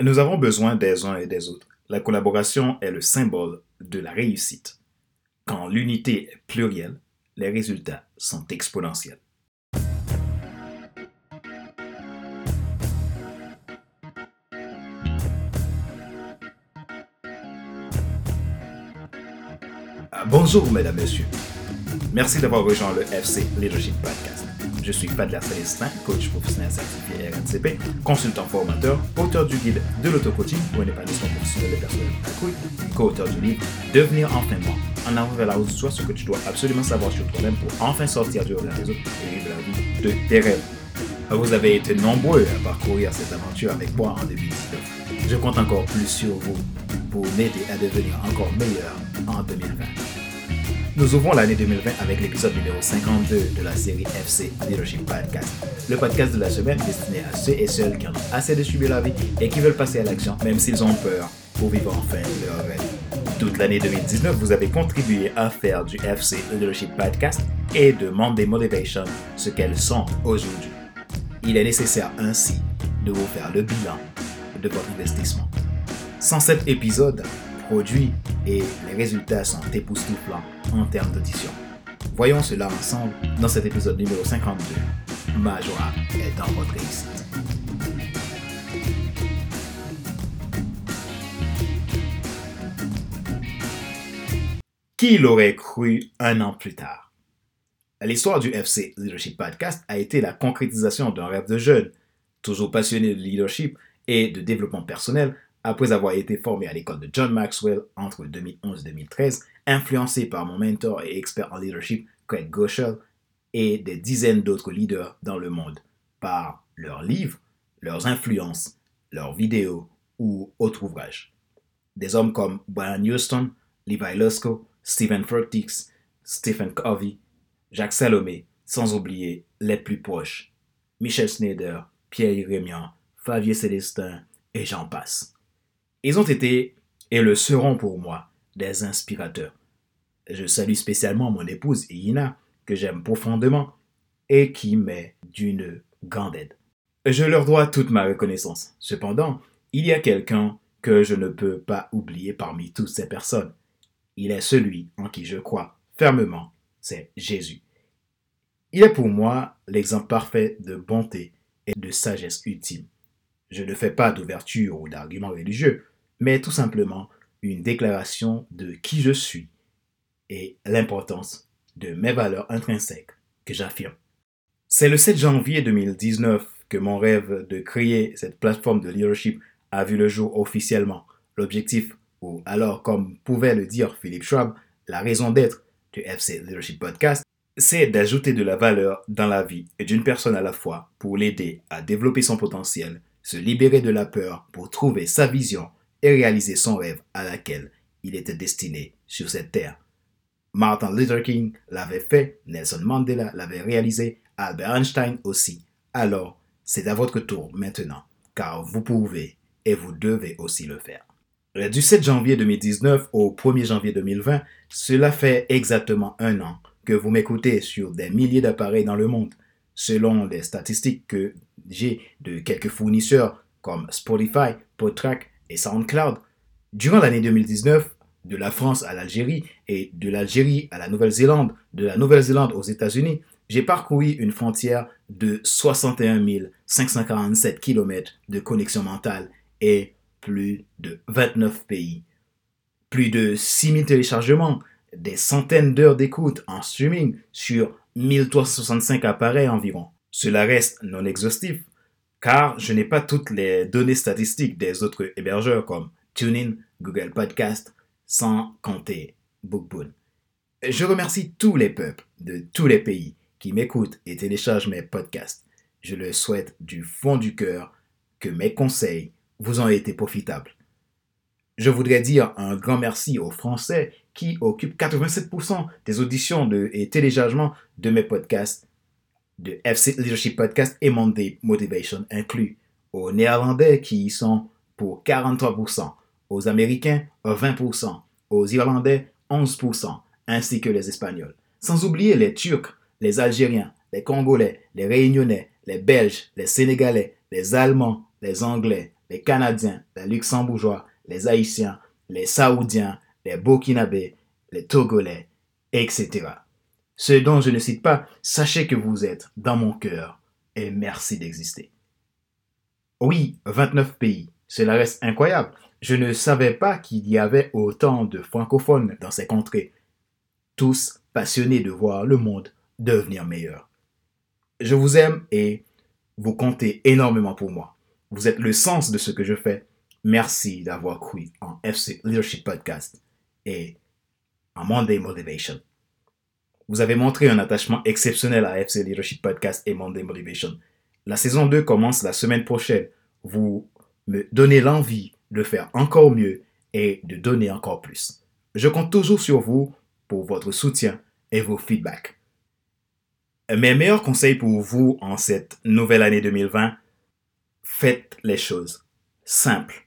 Nous avons besoin des uns et des autres. La collaboration est le symbole de la réussite. Quand l'unité est plurielle, les résultats sont exponentiels. Bonjour mesdames, messieurs. Merci d'avoir rejoint le FC Leadership Podcast. Je suis Fadler Célestin, coach professionnel certifié RNCP, consultant formateur, auteur du guide de l'auto-coaching pour un épanouissement professionnel des personnes accrues, co-auteur du livre « Devenir enfin moi », en avant vers la route de soi, ce que tu dois absolument savoir sur toi-même pour enfin sortir du réseau et vivre la vie de tes rêves. Vous avez été nombreux à parcourir cette aventure avec moi en 2019. Je compte encore plus sur vous pour m'aider à devenir encore meilleur en 2020. Nous ouvrons l'année 2020 avec l'épisode numéro 52 de la série FC Leadership Podcast, le podcast de la semaine destiné à ceux et celles qui en ont assez de subir la vie et qui veulent passer à l'action, même s'ils ont peur, pour vivre enfin leur rêve. Toute l'année 2019, vous avez contribué à faire du FC Leadership Podcast et de Monday Motivation ce qu'elles sont aujourd'hui. Il est nécessaire ainsi de vous faire le bilan de votre investissement. 107 épisodes produits et les résultats sont époustouflants en termes d'audition. Voyons cela ensemble dans cet épisode numéro 52. Ma joie est dans votre réussite. Qui l'aurait cru un an plus tard? L'histoire du FC Leadership Podcast a été la concrétisation d'un rêve de jeune, toujours passionné de leadership et de développement personnel, après avoir été formé à l'école de John Maxwell entre 2011 et 2013, influencé par mon mentor et expert en leadership Craig Gauchel et des dizaines d'autres leaders dans le monde, par leurs livres, leurs influences, leurs vidéos ou autres ouvrages. Des hommes comme Brian Houston, Levi Lusko, Stephen Furtick, Stephen Covey, Jacques Salomé, sans oublier les plus proches, Michel Schneider, Pierre Grémion, Fabien Célestin et j'en passe. Ils ont été, et le seront pour moi, des inspirateurs. Je salue spécialement mon épouse Ina, que j'aime profondément et qui m'est d'une grande aide. Je leur dois toute ma reconnaissance. Cependant, il y a quelqu'un que je ne peux pas oublier parmi toutes ces personnes. Il est celui en qui je crois fermement, c'est Jésus. Il est pour moi l'exemple parfait de bonté et de sagesse ultime. Je ne fais pas d'ouverture ou d'argument religieux, mais tout simplement une déclaration de qui je suis et l'importance de mes valeurs intrinsèques que j'affirme. C'est le 7 janvier 2019 que mon rêve de créer cette plateforme de leadership a vu le jour officiellement. L'objectif, ou alors comme pouvait le dire Philippe Schwab, la raison d'être du FC Leadership Podcast, c'est d'ajouter de la valeur dans la vie d'une personne à la fois pour l'aider à développer son potentiel, se libérer de la peur pour trouver sa vision et réaliser son rêve à laquelle il était destiné sur cette terre. Martin Luther King l'avait fait, Nelson Mandela l'avait réalisé, Albert Einstein aussi. Alors, c'est à votre tour maintenant, car vous pouvez et vous devez aussi le faire. Du 7 janvier 2019 au 1er janvier 2020, cela fait exactement un an que vous m'écoutez sur des milliers d'appareils dans le monde. Selon les statistiques que j'ai de quelques fournisseurs comme Spotify, PodTrack et SoundCloud, durant l'année 2019, de la France à l'Algérie et de l'Algérie à la Nouvelle-Zélande, de la Nouvelle-Zélande aux États-Unis, j'ai parcouru une frontière de 61 547 km de connexion mentale et plus de 29 pays. Plus de 6 000 téléchargements, des centaines d'heures d'écoute en streaming sur 1365 appareils environ. Cela reste non exhaustif, car je n'ai pas toutes les données statistiques des autres hébergeurs comme TuneIn, Google Podcasts, sans compter BookBoon. Je remercie tous les peuples de tous les pays qui m'écoutent et téléchargent mes podcasts. Je leur souhaite du fond du cœur que mes conseils vous ont été profitables. Je voudrais dire un grand merci aux Français qui occupent 87% des auditions et téléchargements de mes podcasts, de FC Leadership Podcast et Monday Motivation inclus, aux Néerlandais qui y sont pour 43%, aux Américains 20%, aux Irlandais 11%, ainsi que les Espagnols. Sans oublier les Turcs, les Algériens, les Congolais, les Réunionnais, les Belges, les Sénégalais, les Allemands, les Anglais, les Canadiens, les Luxembourgeois, les Haïtiens, les Saoudiens, les Burkinabés, les Togolais, etc. Ceux dont je ne cite pas, sachez que vous êtes dans mon cœur et merci d'exister. Oui, 29 pays, cela reste incroyable. Je ne savais pas qu'il y avait autant de francophones dans ces contrées, tous passionnés de voir le monde devenir meilleur. Je vous aime et vous comptez énormément pour moi. Vous êtes le sens de ce que je fais. Merci d'avoir cru en FC Leadership Podcast et en Monday Motivation. Vous avez montré un attachement exceptionnel à FC Leadership Podcast et Monday Motivation. La saison 2 commence la semaine prochaine. Vous me donnez l'envie de faire encore mieux et de donner encore plus. Je compte toujours sur vous pour votre soutien et vos feedbacks. Mes meilleurs conseils pour vous en cette nouvelle année 2020, faites les choses simples.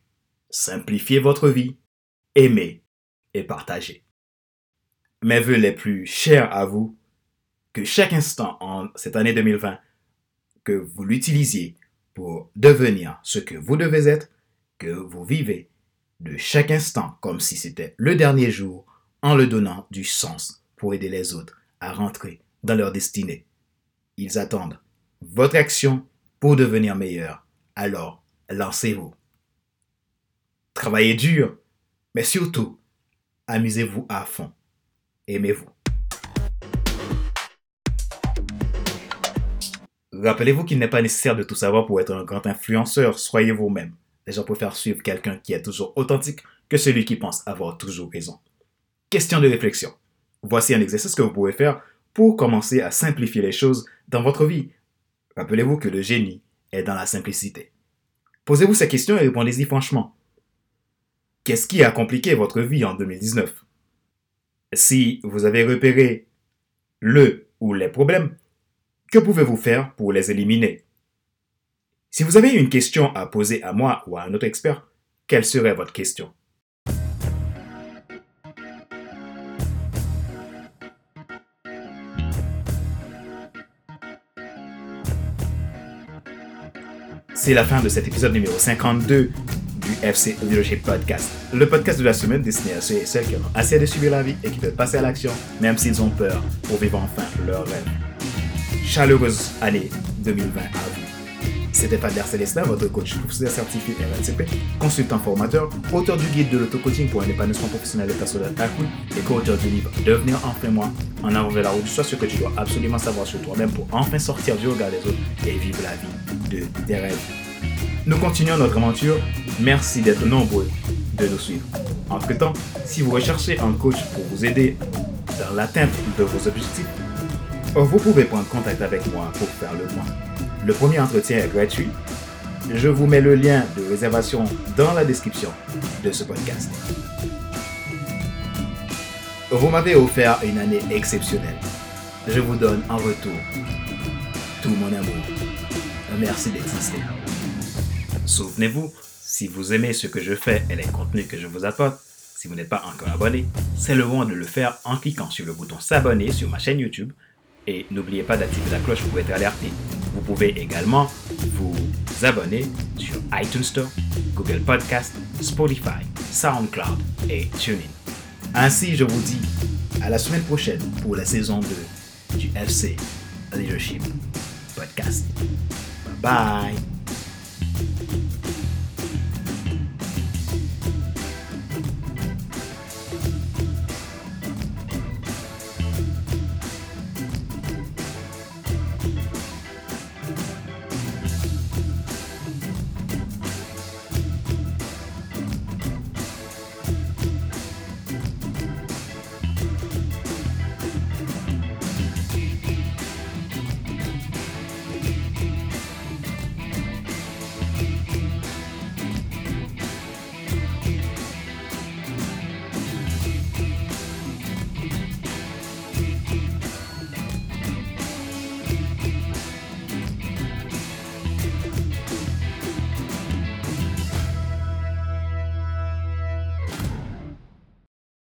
Simplifiez votre vie, aimez et partagez. Mes vœux les plus chers à vous, que chaque instant en cette année 2020, que vous l'utilisiez pour devenir ce que vous devez être, que vous vivez de chaque instant comme si c'était le dernier jour, en le donnant du sens pour aider les autres à rentrer dans leur destinée. Ils attendent votre action pour devenir meilleur. Alors, lancez-vous. Travaillez dur, mais surtout, amusez-vous à fond. Aimez-vous. Rappelez-vous qu'il n'est pas nécessaire de tout savoir pour être un grand influenceur. Soyez vous-même. Les gens préfèrent suivre quelqu'un qui est toujours authentique que celui qui pense avoir toujours raison. Question de réflexion. Voici un exercice que vous pouvez faire pour commencer à simplifier les choses dans votre vie. Rappelez-vous que le génie est dans la simplicité. Posez-vous ces questions et répondez-y franchement. Qu'est-ce qui a compliqué votre vie en 2019 ? Si vous avez repéré le ou les problèmes, que pouvez-vous faire pour les éliminer ? Si vous avez une question à poser à moi ou à un autre expert, quelle serait votre question ? C'est la fin de cet épisode numéro 52 du FC Leadership Podcast, le podcast de la semaine destiné à ceux et celles qui en ont assez de subir la vie et qui veulent passer à l'action, même s'ils ont peur, pour vivre enfin leur rêve. Chaleureuse année 2020 à vous. C'était Fadler Célestin, votre coach professionnel certifié RLCP, consultant formateur, auteur du guide de l'auto-coaching pour un épanouissement professionnel et personnel accru et co-auteur du livre Devenir enfin moi, en avant vers la route, soit ce que tu dois absolument savoir sur toi-même pour enfin sortir du regard des autres et vivre la vie de tes rêves. Nous continuons notre aventure. Merci d'être nombreux de nous suivre. Entre-temps, si vous recherchez un coach pour vous aider dans l'atteinte de vos objectifs, vous pouvez prendre contact avec moi pour faire le point. Le premier entretien est gratuit. Je vous mets le lien de réservation dans la description de ce podcast. Vous m'avez offert une année exceptionnelle. Je vous donne en retour tout mon amour. Merci d'exister. Souvenez-vous, si vous aimez ce que je fais et les contenus que je vous apporte, si vous n'êtes pas encore abonné, c'est le moment de le faire en cliquant sur le bouton s'abonner sur ma chaîne YouTube et n'oubliez pas d'activer la cloche pour être alerté. Vous pouvez également vous abonner sur iTunes Store, Google Podcasts, Spotify, SoundCloud et TuneIn. Ainsi, je vous dis à la semaine prochaine pour la saison 2 du FC Leadership Podcast. Bye.